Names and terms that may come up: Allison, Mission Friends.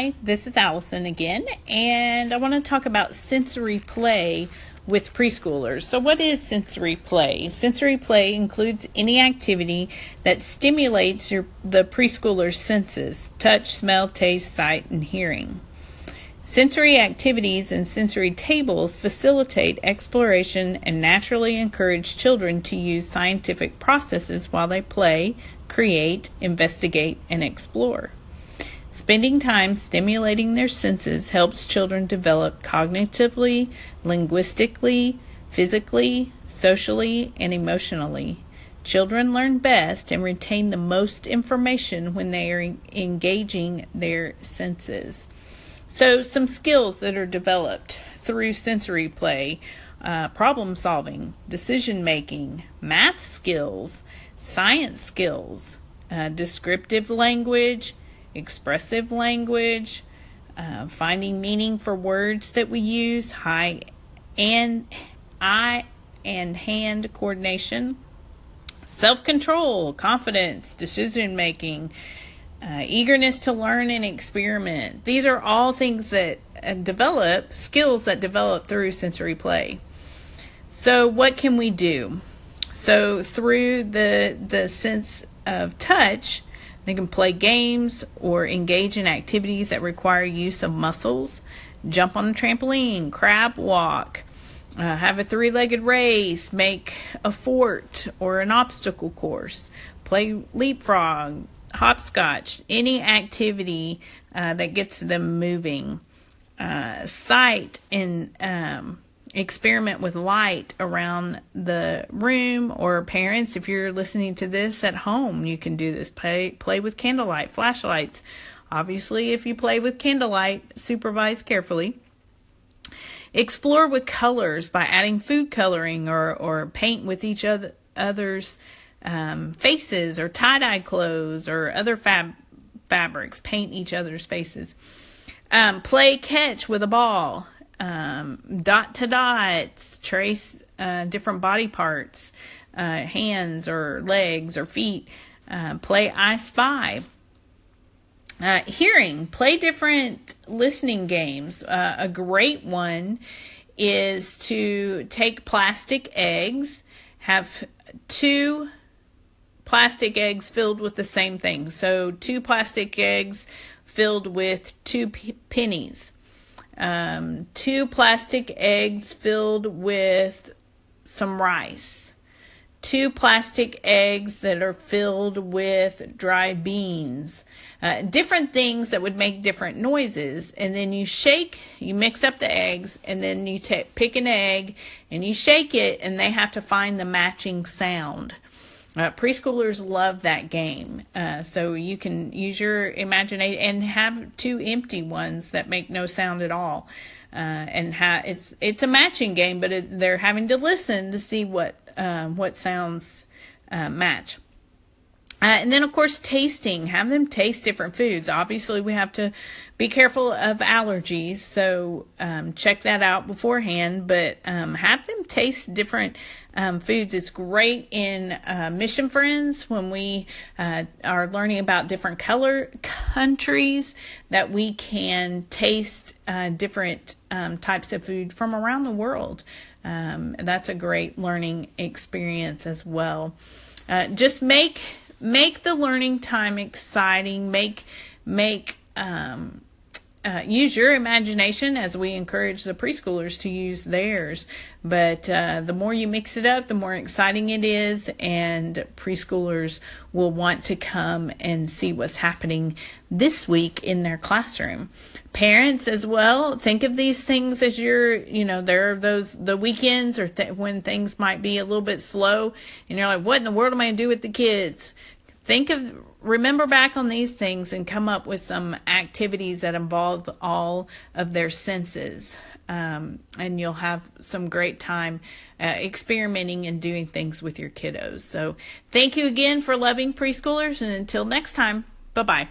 Hi, this is Allison again, and I want to talk about sensory play with preschoolers. So what is sensory play? Sensory play includes any activity that stimulates the preschooler's senses: touch, smell, taste, sight, and hearing. Sensory activities and sensory tables facilitate exploration and naturally encourage children to use scientific processes while they play, create, investigate, and explore. Spending time stimulating their senses helps children develop cognitively, linguistically, physically, socially, and emotionally. Children learn best and retain the most information when they are engaging their senses. So some skills that are developed through sensory play: problem solving, decision making, math skills, science skills, descriptive language, expressive language, finding meaning for words that we use, eye and hand coordination, self-control, confidence, decision-making, eagerness to learn and experiment. These are all things that skills that develop through sensory play. So what can we do? So through the sense of touch, they can play games or engage in activities that require use of muscles: jump on a trampoline, crab walk, have a three-legged race, make a fort or an obstacle course, play leapfrog, hopscotch, any activity that gets them moving. Sight, and experiment with light around the room. Or parents, if you're listening to this at home, you can do this. Play with candlelight, flashlights. Obviously, if you play with candlelight, supervise carefully. Explore with colors by adding food coloring or paint with each other's faces, or tie-dye clothes or other fabrics. Paint each other's faces. Play catch with a ball. Dot to dots, trace different body parts, hands or legs or feet, play I Spy. Hearing, play different listening games. A great one is to take plastic eggs, have two plastic eggs filled with the same thing. So two plastic eggs filled with two pennies. Two plastic eggs filled with some rice, two plastic eggs that are filled with dry beans, different things that would make different noises. And then you mix up the eggs, and then you pick an egg and you shake it, and they have to find the matching sound. Preschoolers love that game. So you can use your imagination and have two empty ones that make no sound at all. It's a matching game, but they're having to listen to see what sounds match. And then, of course, tasting. Have them taste different foods. Obviously, we have to be careful of allergies, so check that out beforehand. But have them taste different foods. It's great in Mission Friends when we are learning about different countries, that we can taste different types of food from around the world. That's a great learning experience as well. Just make the learning time exciting. Use your imagination, as we encourage the preschoolers to use theirs. But the more you mix it up, the more exciting it is, and preschoolers will want to come and see what's happening this week in their classroom. Parents as well, think of these things as there are the weekends or when things might be a little bit slow, and you're like, what in the world am I going to do with the kids? Remember back on these things and come up with some activities that involve all of their senses. And you'll have some great time experimenting and doing things with your kiddos. So thank you again for loving preschoolers, and until next time, bye-bye.